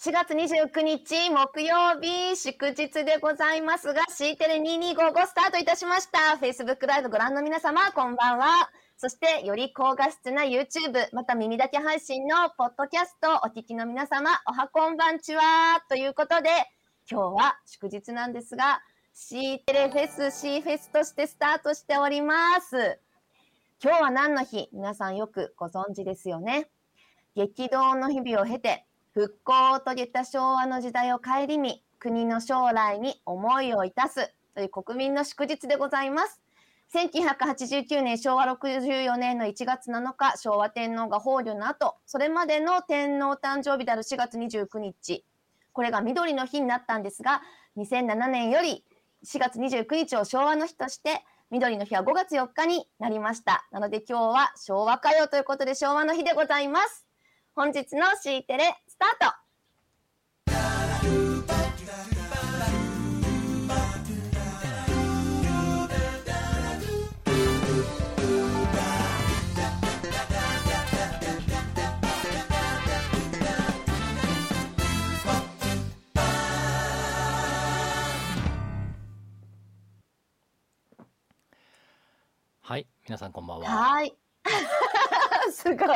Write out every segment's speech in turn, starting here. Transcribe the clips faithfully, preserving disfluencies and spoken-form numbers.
しがつにじゅうくにち木曜日祝日でございますが C テレにーにーごーごスタートいたしました。 Facebook ライブご覧の皆様こんばんは。そしてより高画質な YouTube また耳だけ配信のポッドキャストお聞きの皆様おはこんばんちはということで今日は祝日なんですが C テレフェス C フェスとしてスタートしております。今日は何の日皆さんよくご存知ですよね。激動の日々を経て復興を遂げた昭和の時代を顧み、国の将来に思いをいたすという国民の祝日でございます。せんきゅうひゃくはちじゅうきゅうねんしょうわろくじゅうよねんのいちがつなのか、昭和天皇が崩御の後、それまでの天皇誕生日であるしがつにじゅうくにち、これが緑の日になったんですが、にせんななねんよりしがつにじゅうくにちを昭和の日として、緑の日はごがつよっかになりました。なので今日は昭和歌謡ということで昭和の日でございます。本日の C テレスタート。はい、皆さんこんばんは。はい。すごい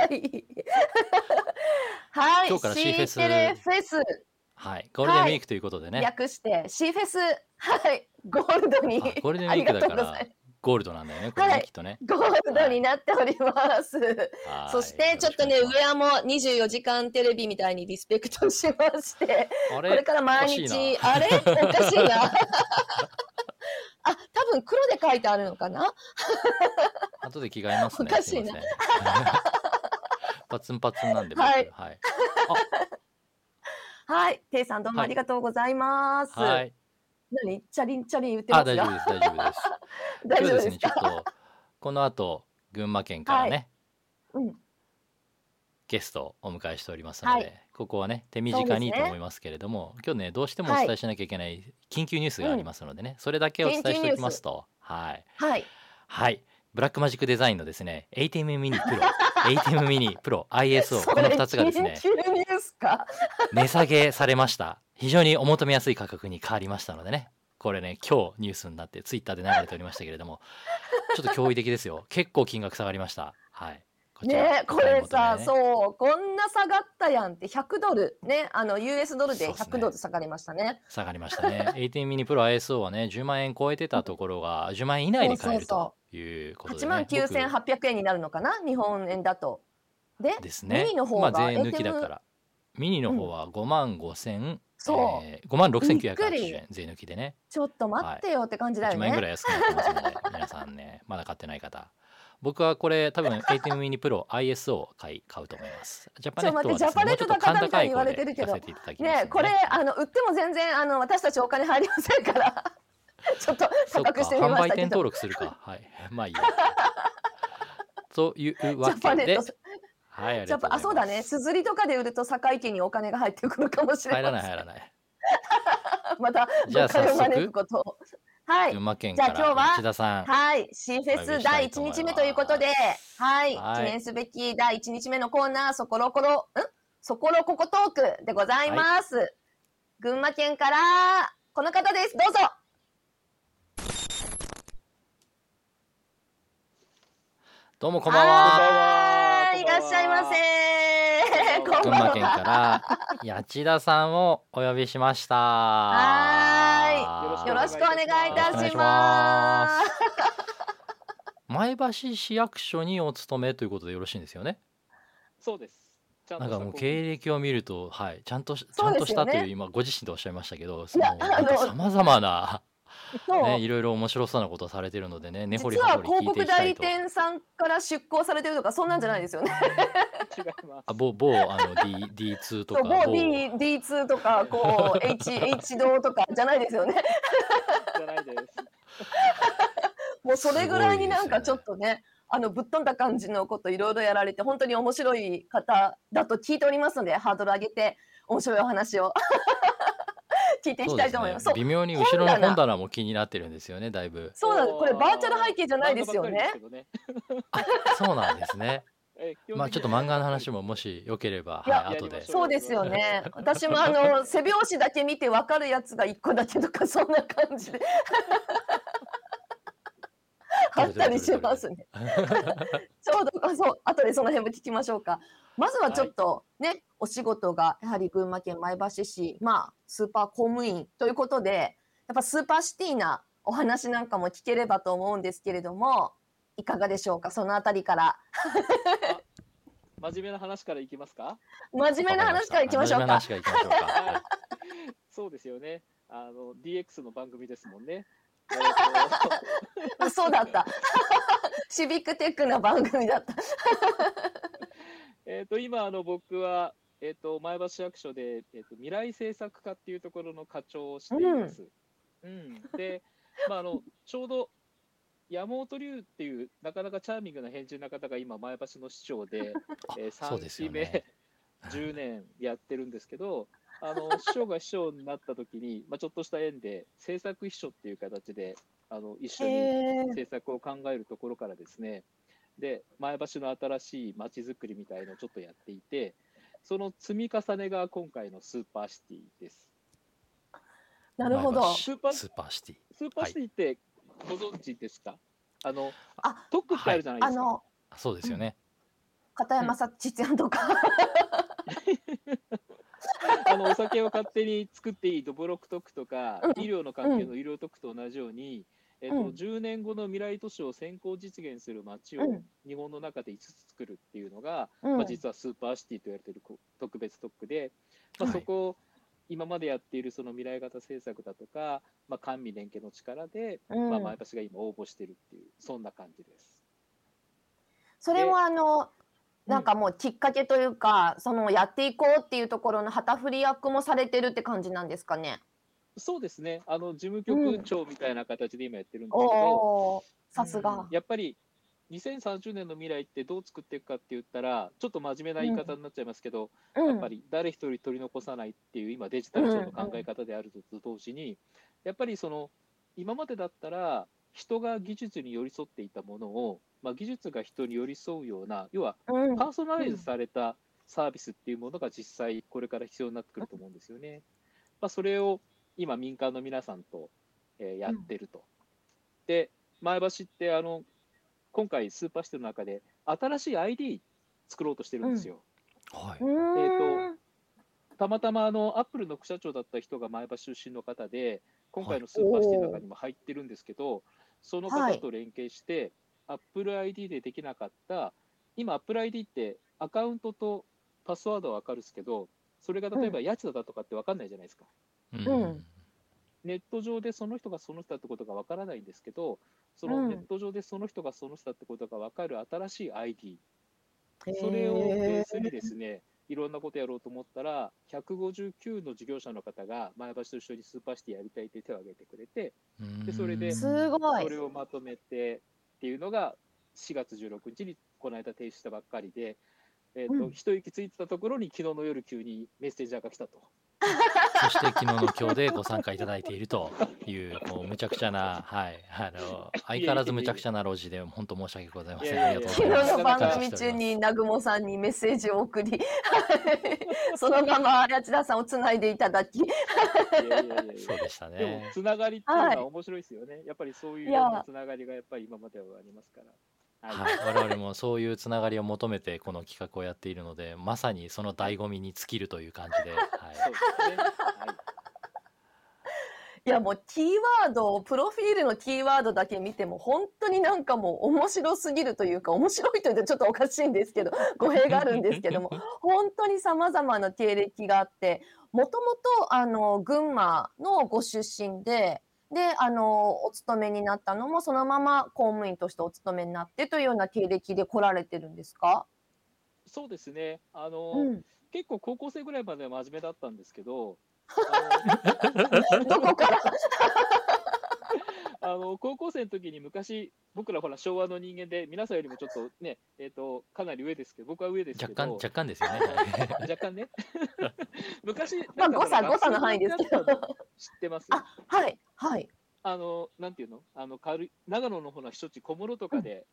はい、今日から C フェス、 C テレフェス、はい、ゴールデンウィークということでね、はい、略して C フェス、はい、ゴールドにゴールデンウィークだからゴールドなんだよね、これね、はい、きっとねゴールドになっております、はい、そしてちょっとね上はもにじゅうよじかんテレビみたいにリスペクトしましてこれから毎日あれおかしいなあ、多分黒で書いてあるのかな後で着替えますね、おかしいなパツンパツンなんで僕、はいはいはい、ていさんどうもありがとうございます、はいはい、何チャリンチャリン言ってますか。あ、大丈夫です大丈夫です。今日ですね、ちょっとこの後群馬県からね、はいうん、ゲストをお迎えしておりますので、はい、ここはね手短にと思いますけれども、ね、今日ねどうしてもお伝えしなきゃいけない緊急ニュースがありますのでね、うん、それだけお伝えしておきますと、はいはいはい、ブラックマジックデザインのですね エーティーエム ミニプロエーティーエム ミニプロ アイエスオー このふたつがですね値下げされました。非常にお求めやすい価格に変わりましたのでね、これね今日ニュースになってツイッターで流れておりましたけれどもちょっと驚異的ですよ。結構金額下がりました、はい、こちらね、これさ、ね、そうこんな下がったやんってひゃくドルね、あの ユーエス ドルでひゃくドル下がりました ね, ね下がりましたねエーティーエム ミニプロ アイエスオー はねじゅうまんえん超えてたところがじゅうまんえん以内で買えると、そうそうそういうことでね、はちまんきゅうせんはっぴゃくえんになるのかな日本円だと で, です、ね、ミニの方が、まあ、税抜きだから、エーティーエム、ミニの方はごまんごせん、えー、ごまんろくせんきゅうひゃくはちじゅうえん税抜きでね、ちょっと待ってよって感じだよね、はい、いちまんえんぐらい安くなってますので皆さんねまだ買ってない方、僕はこれ多分 エーティーエム ミニプロ アイエスオー を買い買うと思います。ジャパネットはですね、ちょっと待って、ジャパネットだからみたいに言われてるけど、ね、これあの売っても全然あの私たちお金入りませんからちょっと高くしてみましたけど、販売店登録するかはいまあいいやというわけで、はい、ありがとうございます。あ、そうだね、すずりとかで売ると堺家にお金が入ってくるかもしれない、入らない入らないまたじゃあ早速ことを、はい、群馬県から内田さん、はい、C フェスだいいちにちめということで、はいはい、記念すべきだいいちにちめのコーナーそころころんそころここトークでございます、はい、群馬県からこの方です、どうぞ。どうもこんばんは。いらっしゃいませ。こんばんは。群馬県から八田さんをお呼びしました。はい。よろしくお願いいたします。前橋市役所にお勤めということでよろしいんですよね。そうです。ちゃんとなんかもう経歴を見ると、はい、ちゃんとちゃんとしたという、今ご自身でおっしゃいましたけど、そのなんか様々な。ね、いろいろ面白そうなことをされてるのでね、根掘り葉掘り聞いていきたいと。実は広告代理店さんから出向されてるとかそんなんじゃないですよね違います。あ、某、某あの D、ディーツー とか某 D、ディーツー とかこう H、H 道とかじゃないですよねじゃないですもうそれぐらいになんかちょっと ね, ねあのぶっ飛んだ感じのこといろいろやられて本当に面白い方だと聞いておりますので、ハードル上げて面白いお話を聞いていきたいと思いま す, す、ね、微妙に後ろの本棚も気になってるんですよね、だいぶ。そうなんです、これバーチャル背景じゃないですよね。あ、そうなんですねまあちょっと漫画の話ももしよければ、はい、後で。そうですよね。私もあの背表紙だけ見て分かるやつがいっこだけとかそんな感じであったりしますね。ちょうどあそう後でその辺も聞きましょうか。まずはちょっとね、はい、お仕事がやはり群馬県前橋市、まあスーパー公務員ということで、やっぱスーパーシティなお話なんかも聞ければと思うんですけれども、いかがでしょうか、そのあたりから真面目な話からいきますか。真面目な話からいきましょうか。そうですよね、あの ディーエックス の番組ですもんね。あ、そうだったシビックテックな番組だったえと今あの僕は、えー、と前橋市役所で、えー、と未来政策課っていうところの課長をしています、うんうん、で、まあ、あのちょうど山本龍っていうなかなかチャーミングな変人な方が今前橋の市長で、えー、さんきめ、ね、じゅうねんやってるんですけど、あの市長が市長になった時に、まあ、ちょっとした縁で政策秘書っていう形であの一緒に政策を考えるところからですね、で前橋の新しい街づくりみたいのをちょっとやっていて、その積み重ねが今回のスーパーシティです。なるほど。スーパーシティスーパーシティってご存知ですか。あのあ特区ってあるじゃないですか、はい、あのそうですよね、片山さちちゃんとかあのお酒を勝手に作っていいどぶろく特区とか、うん、医療の関係の医療特区と同じように、うん、えっと、じゅうねんごの未来都市を先行実現する街を日本の中でいつつ作るっていうのが、うん、まあ、実はスーパーシティと言われている特別特区で、まあ、そこを、はい、今までやっているその未来型政策だとか、まあ、官民連携の力で、うん、まあ、前橋が今応募しているっていう、そんな感じです。それもあのなんかもうきっかけというか、うん、そのやっていこうっていうところの旗振り役もされてるって感じなんですかね。そうですね、あの事務局長みたいな形で今やってるんですけど、さすがやっぱりにせんさんじゅうねんの未来ってどう作っていくかって言ったら、ちょっと真面目な言い方になっちゃいますけど、うん、やっぱり誰一人取り残さないっていう今デジタル庁の考え方であると同時に、やっぱりその今までだったら人が技術に寄り添っていたものを、まあ、技術が人に寄り添うような、要はパーソナライズされたサービスっていうものが実際これから必要になってくると思うんですよね。まあ、それを今民間の皆さんとえやってると、うん、で前橋ってあの今回スーパーシティの中で新しい アイディー 作ろうとしてるんですよ、うん、はい、えーとたまたまあの Apple の副社長だった人が前橋出身の方で今回のスーパーシティの中にも入ってるんですけど、はい、その方と連携して、はい、アップルアイディー でできなかった、今 アップルアイディー ってアカウントとパスワードは分かるんですけど、それが例えば家賃だとかって分かんないじゃないですか、うん、ネット上でその人がその人だってことが分からないんですけど、そのネット上でその人がその人だってことが分かる新しい アイディー、うん、それをベースにですね、いろんなことやろうと思ったらひゃくごじゅうきゅうの事業者の方が前橋と一緒にスーパーシティやりたいって手を挙げてくれて、でそれでそれをまとめてっていうのがしがつじゅうろくにちにこの間提出したばっかりで、えーとうん、一息ついてたところに昨日の夜急にメッセンジャーが来たとそして昨日の今日でご参加いただいているというもうむちゃくちゃな、はい、あの相変わらずむちゃくちゃなロジで本当申し訳ございません。昨日の番組中に南雲さんにメッセージを送りそのまま谷内田さんをつないでいただきいやいやいやいやそうでしたね。でもつながりっていうのは面白いですよね、はい、やっぱりそういうつながりがやっぱり今まではありますから、はい、我々もそういうつながりを求めてこの企画をやっているので、まさにその醍醐味に尽きるという感じで、はい、そうですね、はい、いやもうキーワードをプロフィールのキーワードだけ見ても本当になんかもう面白すぎるというか、面白いというとちょっとおかしいんですけど語弊があるんですけども本当に様々な経歴があって、もともとあの群馬のご出身でであのお勤めになったのもそのまま公務員としてお勤めになってというような経歴で来られてるんですか。そうですね、あの、うん、結構高校生ぐらいまでは真面目だったんですけどどこからあの高校生の時に昔僕らほら昭和の人間で皆さんよりもちょっとね、えー、とかなり上ですけど、僕は上ですけど若干、若干ですよね若干ね昔なんか誤差、誤差の範囲ですけど知ってます。あ、はいはい、あのなんていうの、あの軽い長野のほうの避暑地小室とかで、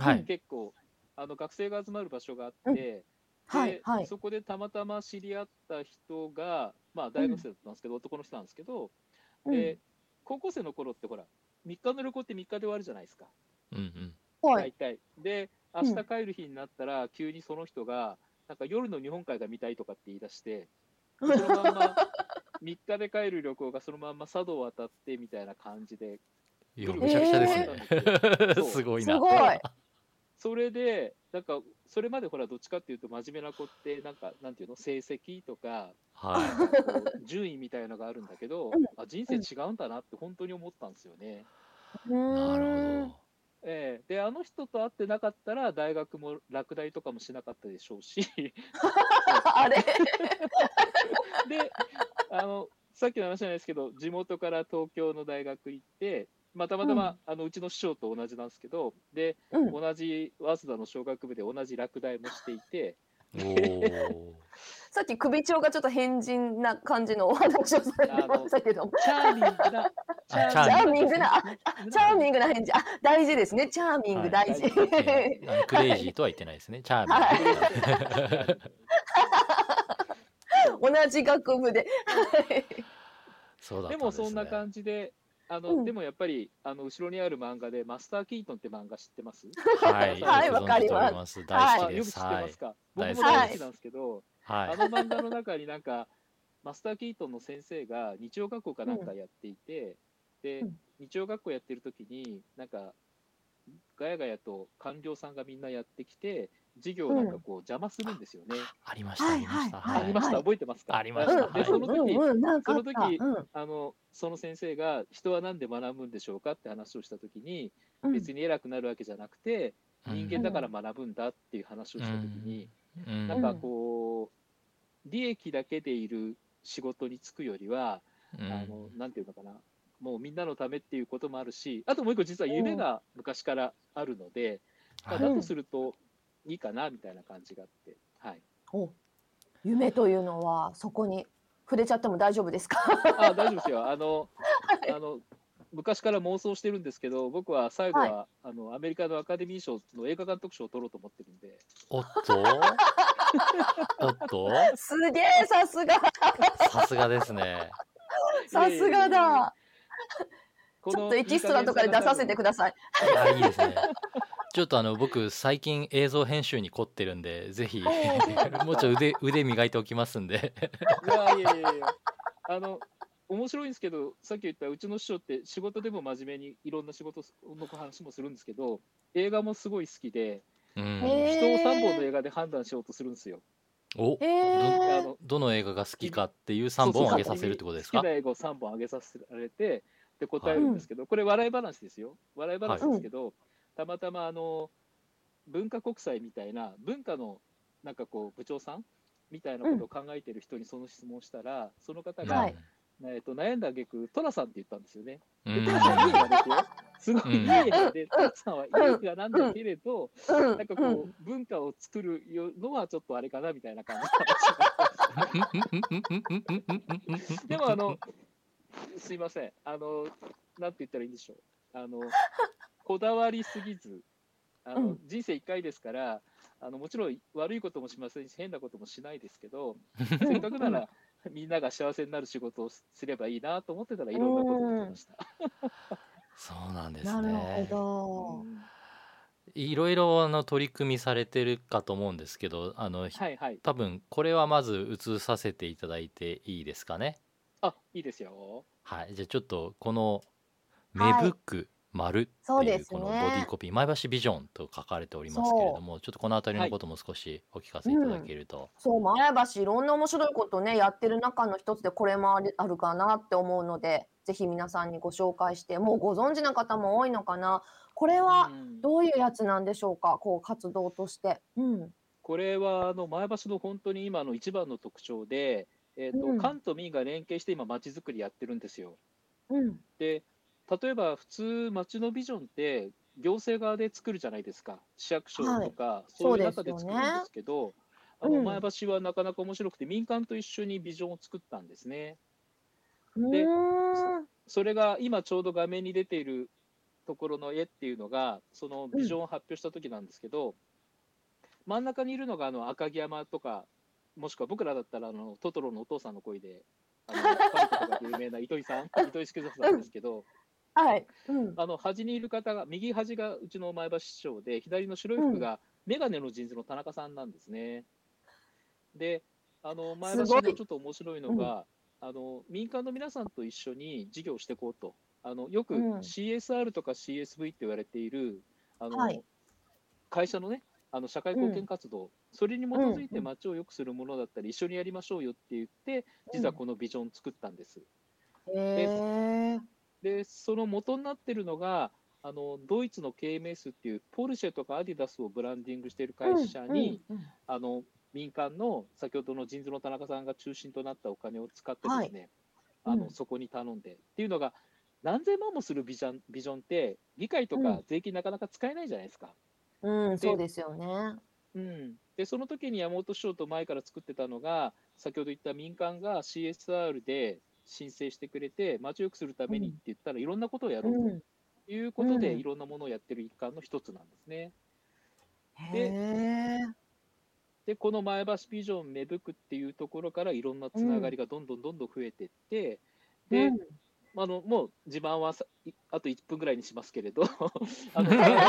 うん、はい、結構あの学生が集まる場所があって、うん、はいはい、そこでたまたま知り合った人が、まあ、大学生だったんですけど、うん、男の人なんですけど、うん、で高校生の頃ってほらみっかの旅行ってみっかで終わるじゃないですか、うんうん、大体で明日帰る日になったら、うん、急にその人がなんか夜の日本海が見たいとかって言い出して、そのまんまみっかで帰る旅行がそのまんま佐渡を渡ってみたいな感じで、いやめちゃくちゃですね。すごいな。それでなんかそれまでほらどっちかっていうと真面目な子ってなんかなんていうの、成績とか、はい、順位みたいなのがあるんだけど、あ、人生違うんだなって本当に思ったんですよね。なるほど。えー、であの人と会ってなかったら大学も落第とかもしなかったでしょうしあれであのさっきの話じゃないですけど、地元から東京の大学行って、まあ、たまたま、うん、あのうちの師匠と同じなんですけど、で、うん、同じ早稲田の小学部で同じ落第もしていておさっき首長がちょっと変人な感じのお話をされてましたけど、チャーミングなチャーミングなチャーミングな変人、あ、大事ですね、チャーミング大事、はい、クレイジーとは言ってないですね、はい、チャーミング、はい、同じ学部でそうだったんですね。でもそんな感じであの、うん、でもやっぱりあの後ろにある漫画でマスター・キートンって漫画知ってます？はい、はい、わかります。大好きです。よく知ってますか、はい、僕も大好きなんですけど、はい、あの漫画の中になんかマスター・キートンの先生が日曜学校かなんかやっていて、うん、で日曜学校やってる時になんかガヤガヤと官僚さんがみんなやってきて授業なんかこう邪魔するんですよね、うん、あ, ありましたありました、はい、ありました、はい、覚えてますか？ありました、はい、でその時、うんうん、その時、うん、あのその先生が人は何で学ぶんでしょうかって話をした時に、うん、別に偉くなるわけじゃなくて人間だから学ぶんだっていう話をした時に、うん、なんかこう利益だけでいる仕事に就くよりは、うん、あのなんていうのかな、もうみんなのためっていうこともあるし、あともう一個実は夢が昔からあるので、うん、だとするといいかなみたいな感じがあって、はい、お夢というのはそこに触れちゃっても大丈夫ですか？あ、大丈夫ですよ。あのあの昔から妄想してるんですけど、僕は最後は、はい、あのアメリカのアカデミー賞の映画監督賞を取ろうと思ってるんで。おっとおっとすげえ、さすがさすがですね、さすがだ。ちょっとエキストラとかで出させてください。いや、いいですね。ちょっとあの僕最近映像編集に凝ってるんで、ぜひもうちょっと 腕, 腕磨いておきますんで。いやいやいやいや、あの面白いんですけど、さっき言ったうちの師匠って仕事でも真面目にいろんな仕事の話もするんですけど、映画もすごい好きで、うん、人をさんぼんの映画で判断しようとするんですよ。お、ど, どの映画が好きかっていうさんぼんを上げさせるってことですか？そうそうそう、好きな映画をさんぼん上げさせられてって答えるんですけど、はい、これ笑い話ですよ、笑い話ですけど、はい、たまたまあの文化国際みたいな文化のなんかこう部長さんみたいなことを考えてる人にその質問をしたら、うん、その方が、はい、えー、と悩んだ挙句トラさんって言ったんですよね。でトラさんいい映画ですよ、すごいいい映画で、トラさんはいい映画なんだけれど、なんかこう文化を作るのはちょっとあれかなみたいな感じでもあのすいません、あのなんて言ったらいいんでしょう、あのこだわりすぎず、あの、うん、人生いっかいですから、あのもちろん悪いこともしませんし変なこともしないですけど、せっかくならみんなが幸せになる仕事をすればいいなと思ってたら、いろんなことをやってましたそうなんですね。なるほど、うん、いろいろな取り組みされてるかと思うんですけど、あの、はいはい、多分これはまず映させていただいていいですかね？あ、いいですよ。はい、じゃあちょっとこの芽吹く丸っていうこのボディコピー、ね、前橋ビジョンと書かれておりますけれども、ちょっとこのあたりのことも少しお聞かせいただけると、はい、うん、そう、前橋いろんな面白いことねやってる中の一つでこれもあるかなって思うので、ぜひ皆さんにご紹介して、もうご存知の方も多いのかな。これはどういうやつなんでしょうか、こう活動として、うん、これはあの前橋の本当に今の一番の特徴で、えーとうん、官と民が連携して今街づくりやってるんですよ、うん、で例えば普通街のビジョンって行政側で作るじゃないですか、市役所とか、はい、そういう中で作るんですけど、そうですよね、あの前橋はなかなか面白くて、うん、民間と一緒にビジョンを作ったんですね。で、それが今ちょうど画面に出ているところの絵っていうのがそのビジョンを発表した時なんですけど、真ん中にいるのがあの赤城山とか、もしくは僕らだったらあのトトロのお父さんの声であのパルコとかで有名な糸井さん糸井重里さんですけど、はい、うん、あの端にいる方が、右端がうちの前橋市長で、左の白い服がメガネのジーンズの田中さんなんですね。うん、であの前橋のちょっと面白いのが、うん、あの民間の皆さんと一緒に事業していこうと、あのよく シーエスアール とか シーエスブイ って言われているあの、はい、会社のね、あの社会貢献活動、うん、それに基づいて街を良くするものだったり、うん、一緒にやりましょうよって言って、実はこのビジョン作ったんです。うん、で、えー、でその元になってるのがあのドイツの ケーエムエス っていうポルシェとかアディダスをブランディングしている会社に、うんうんうん、あの民間の先ほどのジンズの田中さんが中心となったお金を使ってですね、はい、あの、うん、そこに頼んでっていうのが、何千万もするビジョン、ビジョンって議会とか税金なかなか使えないじゃないですか。うん、そうですよね。うん、でその時に山本市長と前から作ってたのが、先ほど言った民間が シーエスアール で申請してくれて、街を良くするためにって言ったら、いろんなことをやろうということで、うん、いろんなものをやってる一環の一つなんですね。うん、で、へー。でこの前橋ビジョン芽吹くっていうところから、いろんなつながりがどんどんどんどん増えていって、うん、で、うん、あのもう自慢はさあといっぷんぐらいにしますけれどあの私の中の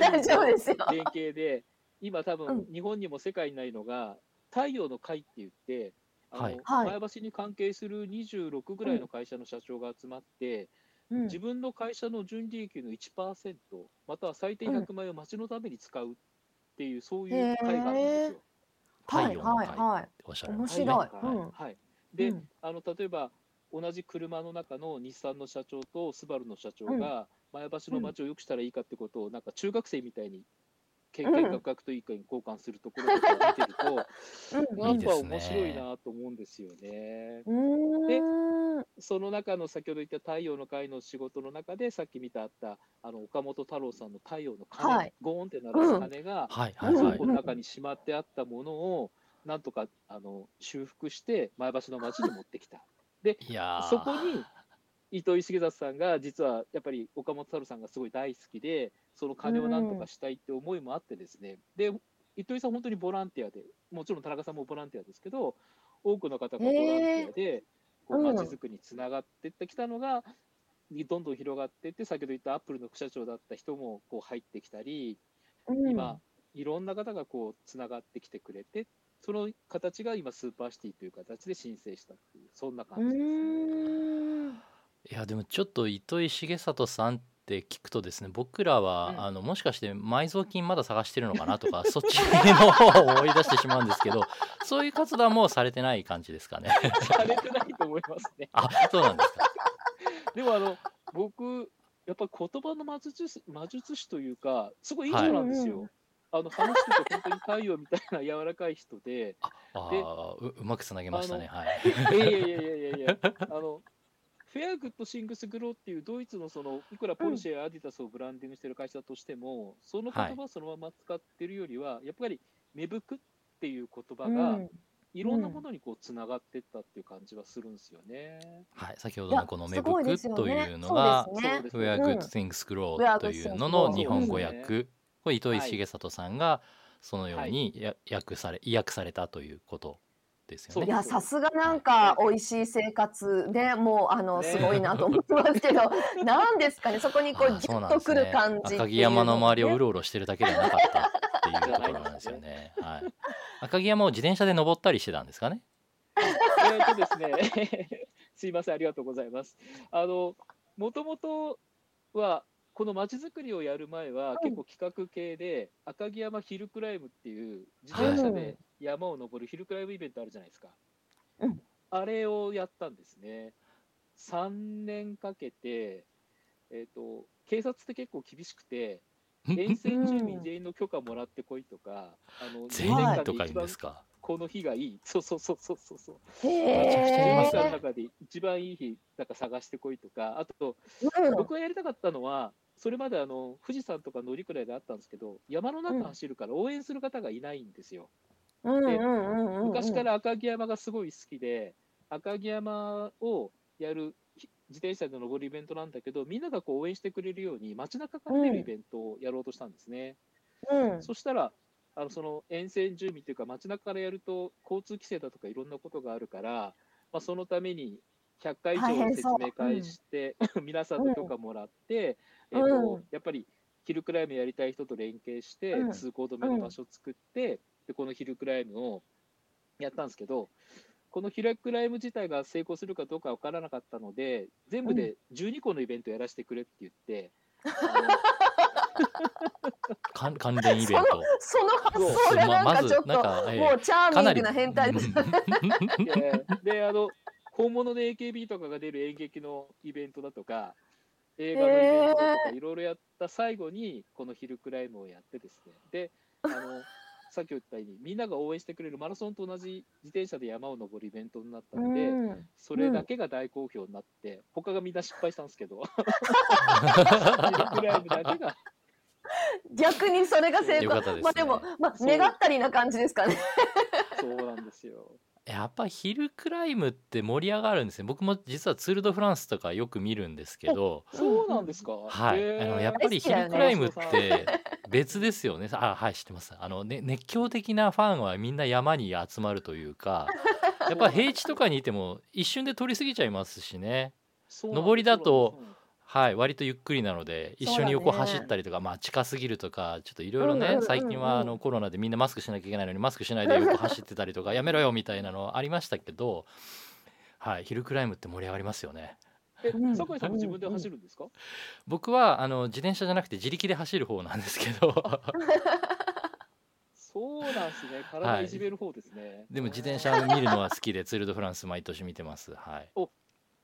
大丈夫ですよ。連携で今多分日本にも世界にないのが、太陽の会って言って、あの、はい、前橋に関係するにじゅうろくぐらいの会社の社長が集まって、うん、自分の会社の純利益の いちパーセント または最低ひゃくまん円を町のために使うっていう、そういう会があるんですよ。太陽の会っておっしゃるんですね。面白い。はい、うんはいで、うん、あの例えば同じ車の中の日産の社長とスバルの社長が、前橋の街を良くしたらいいかってことを、なんか中学生みたいにけんけんがくがくと意見交換するところとか見てると、うん、なんか面白いなと思うんですよね。うん、でその中の先ほど言った太陽の会の仕事の中で、さっき見たあったあの岡本太郎さんの太陽の鐘、はい、ゴーンって鳴る鐘が倉庫の中にしまってあったものをなんとかあの修復して前橋の町に持ってきた。でそこに糸井重里さんが、実はやっぱり岡本太郎さんがすごい大好きで、その金をなんとかしたいって思いもあってですね、うん、で糸井さん本当にボランティアで、もちろん田中さんもボランティアですけど、多くの方がボランティアで町づくりにつながってってきたのが、うん、どんどん広がってって、先ほど言ったアップルの副社長だった人もこう入ってきたり、うん、今いろんな方がこうつながってきてくれて、その形が今スーパーシティという形で申請したっていう、そんな感じですね。いやでもちょっと糸井重里さんって聞くとですね、僕らは、うん、あのもしかして埋蔵金まだ探してるのかなとかそっちの方を思い出してしまうんですけど、そういう活動はもうされてない感じですかね。されてないと思いますね。あ、そうなんですか。でもあの僕やっぱり言葉の魔術師、魔術師というかすごいいい人なんですよ。はいうんうん、あの話してると本当に太陽みたいな柔らかい人で、あであ う, うまくつなげましたね。はい。いやいやいやいやいやあのフェアグッドシングスグローっていうドイツのそのいくらポルシェやアディダスをブランディングしている会社としても、その言葉をそのまま使ってるよりは、はい、やっぱり芽吹くっていう言葉がいろんなものにこうつながっていったっていう感じはするんですよね。うんうん、はい、先ほどのこの芽吹くというのがフェアグッドシングスグローというのの日本語訳。うん、糸井重里さんがそのように訳され、はい、訳されたということですよね。いや、さすがなんか美味しい生活で、もうあのすごいなと思ってますけど、何、ね、ですかね、そこにこうギュッとくる感じっていう、ね、赤城山の周りをうろうろしてるだけではなかったっていうところなんですよね。はい、赤城山を自転車で登ったりしてたんですかね。えーとですね、すいません、ありがとうございます。あの元々はこの街づくりをやる前は結構企画系で、赤城山ヒルクライムっていう自転車で山を登るヒルクライムイベントあるじゃないですか。うん、あれをやったんですね。さんねんかけて、えーと、警察って結構厳しくて、沿線住民全員の許可もらってこいとか、あのにねんかんで一番この日がいい、そうそうそうそうそうそう、じゅうねんかんの中で一番いい日なんか探してこいとか、あと僕がやりたかったのは、それまであの富士山とか乗りくらいであったんですけど、山の中走るから応援する方がいないんですよ。うん、で、昔から赤城山がすごい好きで、赤城山をやる自転車で登るイベントなんだけど、みんながこう応援してくれるように街中から出るイベントをやろうとしたんですね、うん、そしたらあのその沿線住民というか街中からやると交通規制だとかいろんなことがあるから、まあ、そのためにひゃっかい以上の説明会して、うん、皆さんの許可もらって、うんえーとうん、やっぱりヒルクライムやりたい人と連携して、うん、通行止めの場所を作って、うん、でこのヒルクライムをやったんですけど、このヒルクライム自体が成功するかどうか分からなかったので全部でじゅうにこのイベントやらせてくれって言って、うん、関連イベントその発想がなんかちょっと、ま、もうチャーミングな変態ですであの本物の エーケービー とかが出る演劇のイベントだとか映画のイベントとかいろいろやった最後にこのヒルクライムをやってですね、であのさっき言ったようにみんなが応援してくれるマラソンと同じ自転車で山を登るイベントになったので、うん、それだけが大好評になって、うん、他がみんな失敗したんですけどヒルクライムだけが逆にそれが成功、で、ね、まあでも、まあ、願ったりな感じですかねそうなんですよ、やっぱヒルクライムって盛り上がるんですね。僕も実はツール・ド・フランスとかよく見るんですけど、そうなんですか、はい、あのやっぱりヒルクライムって別ですよねあ、はい、知ってます。あの、ね、熱狂的なファンはみんな山に集まるというか、やっぱ平地とかにいても一瞬で通り過ぎちゃいますしね。上りだと、はい、割とゆっくりなので一緒に横走ったりとか、ね、まあ、近すぎるとかちょっといろいろね、うんうんうんうん、最近はあのコロナでみんなマスクしなきゃいけないのにマスクしないで横走ってたりとかやめろよみたいなのありましたけど、はい、ヒルクライムって盛り上がりますよね。え、坂井さんも自分で走るんですか？僕はあの自転車じゃなくて自力で走る方なんですけどそうなんですね、体いじめる方ですね、はい、でも自転車見るのは好きでツール・ド・フランス毎年見てます、はい。お、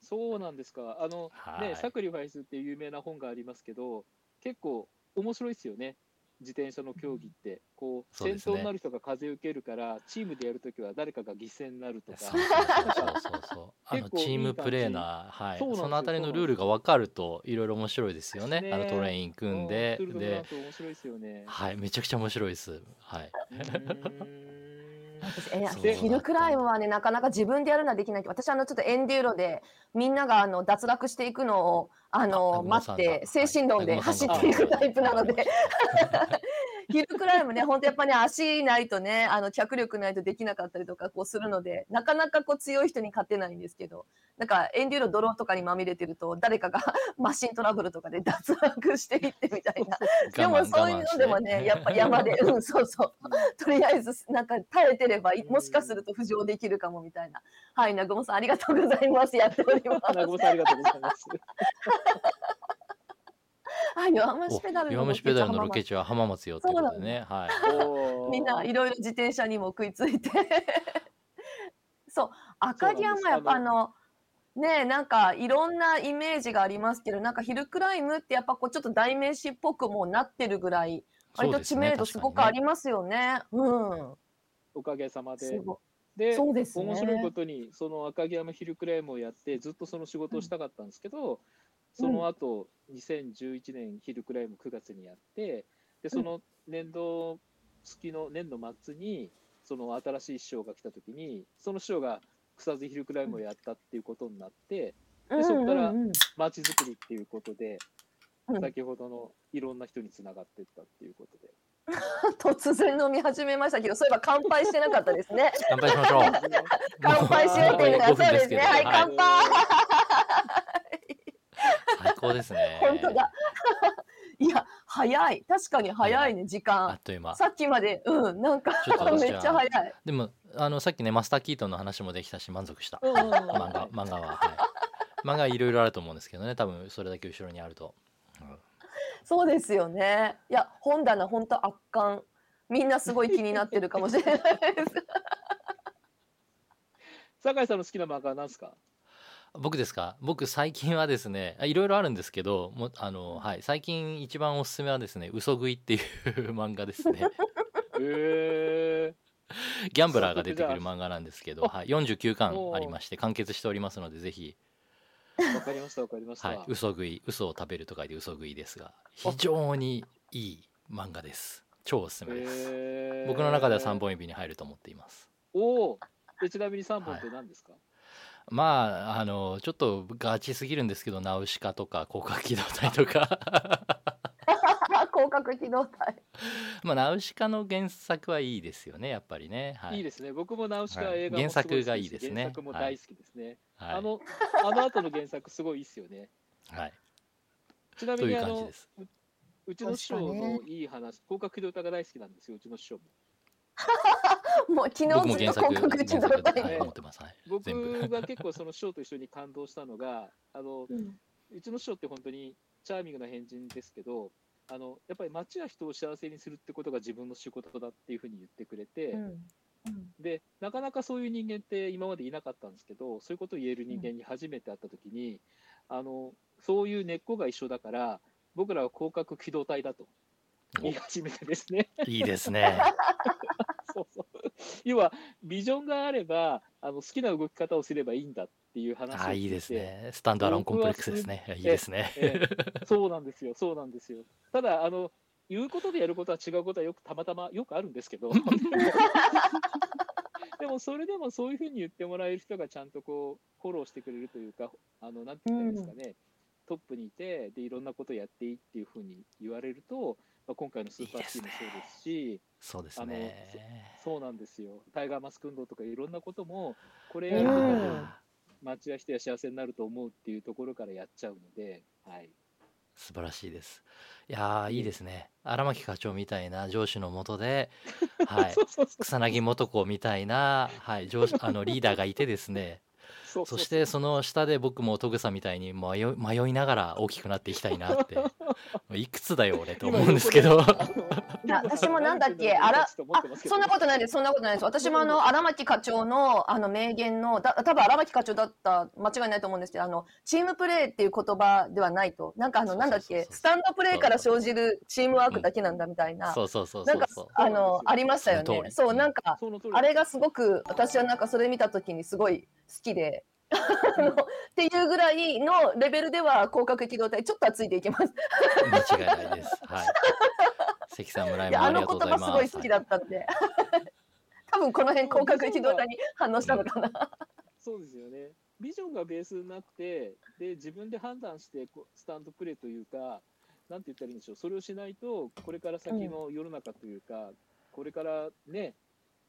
そうなんですか。あの、はい、ね、サクリファイスっていう有名な本がありますけど、結構面白いですよね、自転車の競技って。こう、先頭になる人が風受けるから、チームでやるときは誰かが犠牲になるとか。そうそうそうあのチームプレーな、はい、そのあたりのルールが分かるといろいろ面白いですよね。あのトレイン組んで、で、面白いですよね。はい、めちゃくちゃ面白いです。はい。えヒルクライムはね、なかなか自分でやるのはできないけど、私あのちょっとエンデューロでみんながあの脱落していくのをあの待って精神論で走っていくタイプなのでヒルクライムね、本当やっぱね、足ないとね、あの脚力ないとできなかったりとかこうするので、なかなかこう強い人に勝てないんですけど、なんかエンデューロ泥とかにまみれてると誰かがマシントラブルとかで脱落していってみたいなでもそういうのでもね、やっぱ山で、うん、そうそうとりあえずなんか耐えてればもしかすると浮上できるかもみたいな。はい、南雲さんありがとうございます。やっております南雲さんありがとうございますあ、弱虫ペダルのロケ地は浜松よってことでね、はい、みんないろいろ自転車にも食いついてそう、赤城山やっぱあのねえ、なんかいろんなイメージがありますけど、なんかヒルクライムってやっぱこうちょっと代名詞っぽくもうなってるぐらい割と知名度すごくありますよね。うん。おかげさまで。で、そうですね、面白いことにその赤城山ヒルクライムをやってずっとその仕事をしたかったんですけど、うん、その後にせんじゅういちねんヒルクライムくがつにやって、でその年度月の年度末にその新しい師匠が来た時にその師匠が草津ヒルクライムをやったっていうことになって、うん、でそこから街づくりっていうことで、うん、先ほどのいろんな人につながっていったっていうことで突然飲み始めましたけど、そういえば乾杯してなかったですね乾杯しましょう乾杯しようっていうのがそうですね、はい、乾杯、はい、最高ですね本当だいや早い、確かに早いね、時間あっという間、さっきまでうんなんかめっちゃ早い。でもあのさっきねマスター・キートンの話もできたし満足した、うんうんうん、漫画漫画は、はい、漫画いろいろあると思うんですけどね、多分それだけ後ろにあると、うん、そうですよね。いや本棚本当圧巻、みんなすごい気になってるかもしれないです坂井さんの好きな漫画は何ですか？僕ですか？僕最近はですね、いろいろあるんですけども、あの、はい、最近一番おすすめはですね、嘘食いっていう漫画ですね、えー、ギャンブラーが出てくる漫画なんですけど、はい、よんじゅうきゅうかんありまして完結しておりますので、ぜひ。わかりましたわかりました、はい、嘘食い、嘘を食べると書いて嘘食いですが、非常にいい漫画です。超おすすめです、えー、僕の中ではさんぼん指に入ると思っています。おー、ちなみにさんぼんって何ですか？はい、まああのちょっとガチすぎるんですけど、ナウシカとか広角機動隊とか広角機動隊まあナウシカの原作はいいですよね、やっぱりね、はい、いいですね。僕もナウシカ映画もすごい好きです、はい、原作がいいですね。原作も大好きですね、はい、あのあの後の原作すごいいいですよね、はい、ちなみにあのうちの師匠のいい話、広角機動隊が大好きなんですよ、うちの師匠ももう昨日ずっと広角機動隊を持ってます、はい、僕が結構その師匠と一緒に感動したのがあの、うん、うちの師匠って本当にチャーミングな変人ですけど、あのやっぱり街や人を幸せにするってことが自分の仕事だっていうふうに言ってくれて、うんうん、でなかなかそういう人間って今までいなかったんですけど、そういうことを言える人間に初めて会った時に、うん、あのそういう根っこが一緒だから僕らは広角機動隊だと言い始めてですねいいですねそうそう、要はビジョンがあればあの好きな動き方をすればいいんだっていう話をしてて、あ、いいですね、スタンドアローンコンプレックスですね。いいですね、ええ、そうなんですよ、そうなんですよ。ただあの言うことでやることは違うことはよくたまたまよくあるんですけどでもそれでもそういうふうに言ってもらえる人がちゃんとこうフォローしてくれるというか、あのなんて言ったらいいですかね、うん、トップにいてでいろんなことをやっていいっていうふうに言われると、まあ、今回のスーパーチームもそうですし、いいですね、そうですね、そ、そうなんですよ。タイガーマスク運動とかいろんなこともこれやると町や人や幸せになると思うっていうところからやっちゃうので、はい、素晴らしいです。いやいいですね、荒牧課長みたいな上司の下で、はい、そうそうそう、草薙素子みたいな、はい、上司あのリーダーがいてですねそ, そしてその下で僕もトグサみたいに迷いながら大きくなっていきたいなっていくつだよ俺と思うんですけど私もなんだっけ、あら、あ、そんなことないです、そんなことないです。私もあの荒牧課長 の, あの名言のだ、多分荒牧課長だった間違いないと思うんですけど、あのチームプレーっていう言葉ではないと、なんかあのなんだっけ、スタンドプレーから生じるチームワークだけなんだみたいな、なんかあのありましたよね。そう、なんかあれがすごく私はなんかそれ見た時にすごい好きでっていうぐらいのレベルでは広角機動隊ちょっとはついていけます間違いないです、はい、関さん村井もありがとうございます。あの言葉すごい好きだったんで、はい、多分この辺広角機動隊に反応したのかな、うん、そうですよね。ビジョンがベースになってで自分で判断してスタンドプレーというか、なんて言ったらいいんでしょう、それをしないとこれから先の世の中というか、うん、これからね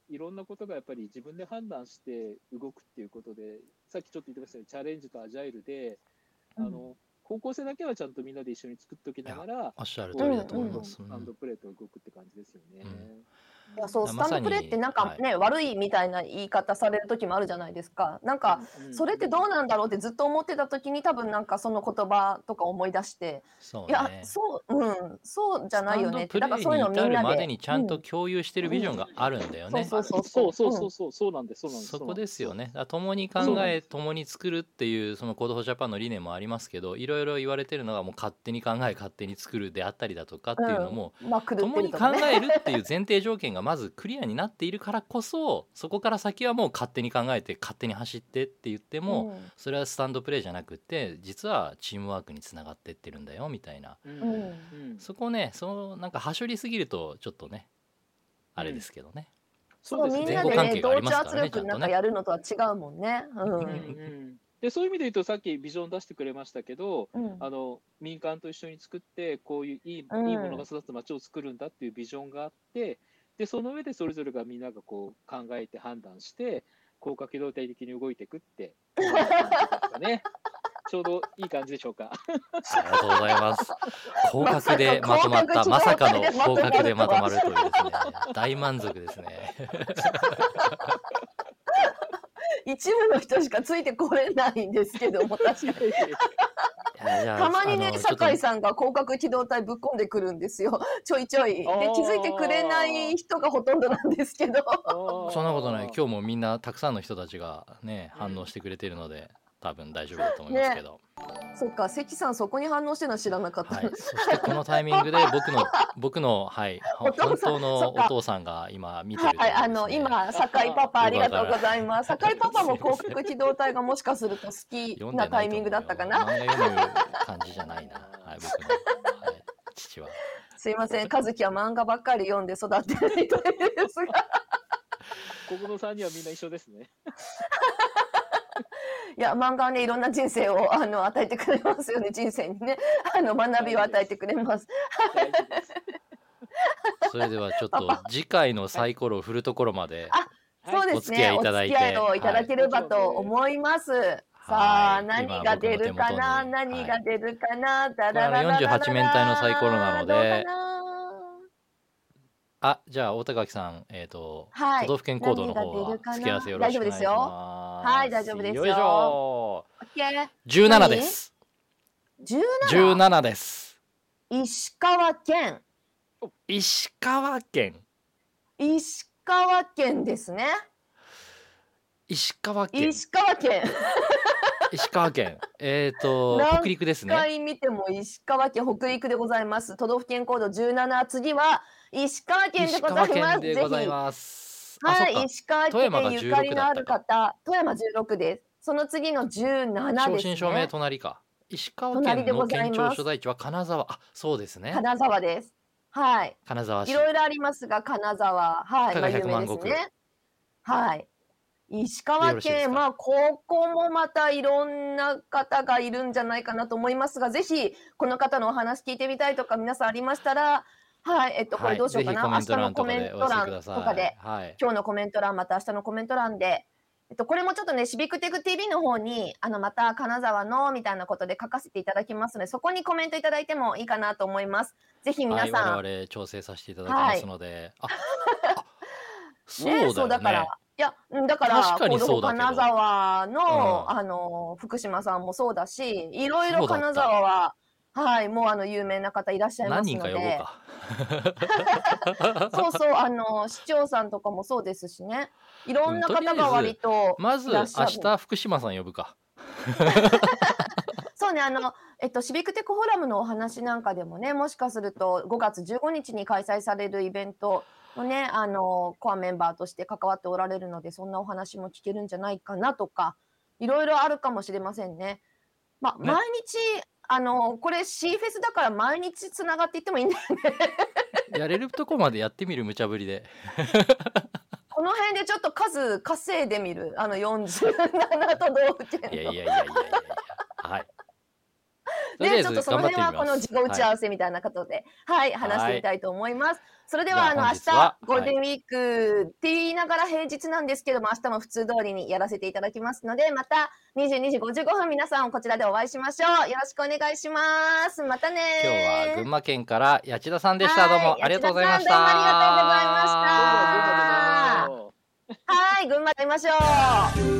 いろんなことがやっぱり自分で判断して動くっていうことで、さっきちょっと言ってましたね、チャレンジとアジャイルで、うん、あの方向性だけはちゃんとみんなで一緒に作っておきながら、おっしゃる通りだと思います、うん、スタンドプレーと動くって感じですよね、うん、いやそう、スタンドプレーってなんかね、はい、悪いみたいな言い方される時もあるじゃないですか。なんかそれってどうなんだろうってずっと思ってた時に、多分なんかその言葉とか思い出して、そうね、いやそう、うん、そうじゃないよねって、だからそういうのみんなでスタンドプレーに至るまでにちゃんと共有してるビジョンがあるんだよね。そうそうそうそう、そうなんです、そうなんです、そこですよね。共に考え共に作るっていうそのCodeforJapanの理念もありますけど、いろいろ言われてるのがもう勝手に考え勝手に作るであったりだとかっていうのも、うん、まあね、共に考えるっていう前提条件がまずクリアになっているからこそ、そこから先はもう勝手に考えて勝手に走ってって言っても、うん、それはスタンドプレーじゃなくて実はチームワークにつながってってるんだよみたいな、うん、そこね、そのなんかはしょりすぎるとちょっとねあれですけどね、うん、そうですね、みんなでね同調圧力なんかやるのとは違うもんね、うんうんうんでそういう意味で言うと、さっきビジョン出してくれましたけど、うん、あの民間と一緒に作ってこういういい、いいものが育つ街を作るんだっていうビジョンがあって、でその上でそれぞれがみんながこう考えて判断して広角機動隊的に動いていくってねちょうどいい感じでしょうかありがとうございます。広角でまとまった、まさかの広角でまとまるというですね大満足ですね一部の人しかついてこれないんですけども、確かにたまにね、酒井さんが広角機動隊ぶっ込んでくるんですよ、ちょいちょいで、気づいてくれない人がほとんどなんですけどそんなことない、今日もみんなたくさんの人たちがね反応してくれているので多分大丈夫だと思いますけど、ね、そっか、関さんそこに反応してるのは知らなかった、はい、そしてこのタイミングで僕の僕の、はい、本当のお父さんが今見てる、ね、はい、あの今酒井パパありがとうございます。酒井パパも広角機動隊がもしかすると好きなタイミングだったかな、読んでないと思うよ、漫画読む感じじゃないな、はい、僕の、はい、父はすいません、和樹は漫画ばっかり読んで育ってるみたいですがここのさんにんはみんな一緒ですねいや漫画はねいろんな人生をあの与えてくれますよね、人生にねあの学びを与えてくれます。それではちょっと次回のサイコロを振るところまでお付き合いいただいて、はい、お付き合いをいただければと思います。はいさあ何が出るかな、何が出るかな、だららららら。よんじゅうはち面体のサイコロなので、あ、じゃあ大高木さん、えっと、都道府県コードの方は付き合わせよろしくお願いします。大丈夫ですよ。はい、大丈夫ですよ。よいしょ。じゅうななです。じゅうななです。石川県。石川県。石川県ですね。石川県。石川県。石川県、えーと、北陸ですね。何回見ても石川県、北陸でございます。都道府県コードじゅうなな、次は石川県でございます。石川県でございます。はい、石川県ゆかりのある方、富山じゅうろくです。その次のじゅうななですね。正真正銘隣か。石川県の県庁所在地は金沢。あ、そうですね。金沢です。はい。金沢市。いろいろありますが、金沢、はい、まあ、有名ですね。はい。石川県、まあここもまたいろんな方がいるんじゃないかなと思いますが、ぜひこの方のお話聞いてみたいとか皆さんありましたら、はい、えっとこれどうしようかな、はい、明日のコメント欄とかで、はい、今日のコメント欄また明日のコメント欄で、えっとこれもちょっとねシビックテク ティーブイ の方にあのまた金沢のみたいなことで書かせていただきますので、そこにコメントいただいてもいいかなと思います。ぜひ皆さん、はい、我々調整させていただきますので、はい、ああそうだよね。ね、そうだからいやだから確かにそうだけど金沢 の,、うん、あの福島さんもそうだし、いろいろ金沢は、はい、もうあの有名な方いらっしゃいますので、何人か呼ぼうかそうそう、あの市長さんとかもそうですしね、いろんな方が割と、うん、まず明日福島さん呼ぶかそうね、あの、えっと、シビックテックフォーラムのお話なんかでもね、もしかするとごがつじゅうごにちに開催されるイベントね、あのコアメンバーとして関わっておられるので、そんなお話も聞けるんじゃないかなとか、いろいろあるかもしれませんね。まあ、ね、毎日あのこれ C フェスだから毎日つながっていってもいいんだよねやれるとこまでやってみる、無茶ぶりでこの辺でちょっと数稼いでみる、あのよんじゅうなな都道府県のいやいやいやいやいやはいでちょっとその辺はこの自己打ち合わせみたいなことで、はい、はい、話してみたいと思います。それではあの明日ゴールデンウィークって言いながら平日なんですけども、明日も普通通りにやらせていただきますので、またにじゅうにじごじゅうごふん皆さんこちらでお会いしましょう。よろしくお願いします。またね。今日は群馬県から八千田さんでした。どうもありがとうございました。どうもありがとうございました。はい、群馬で会いましょう。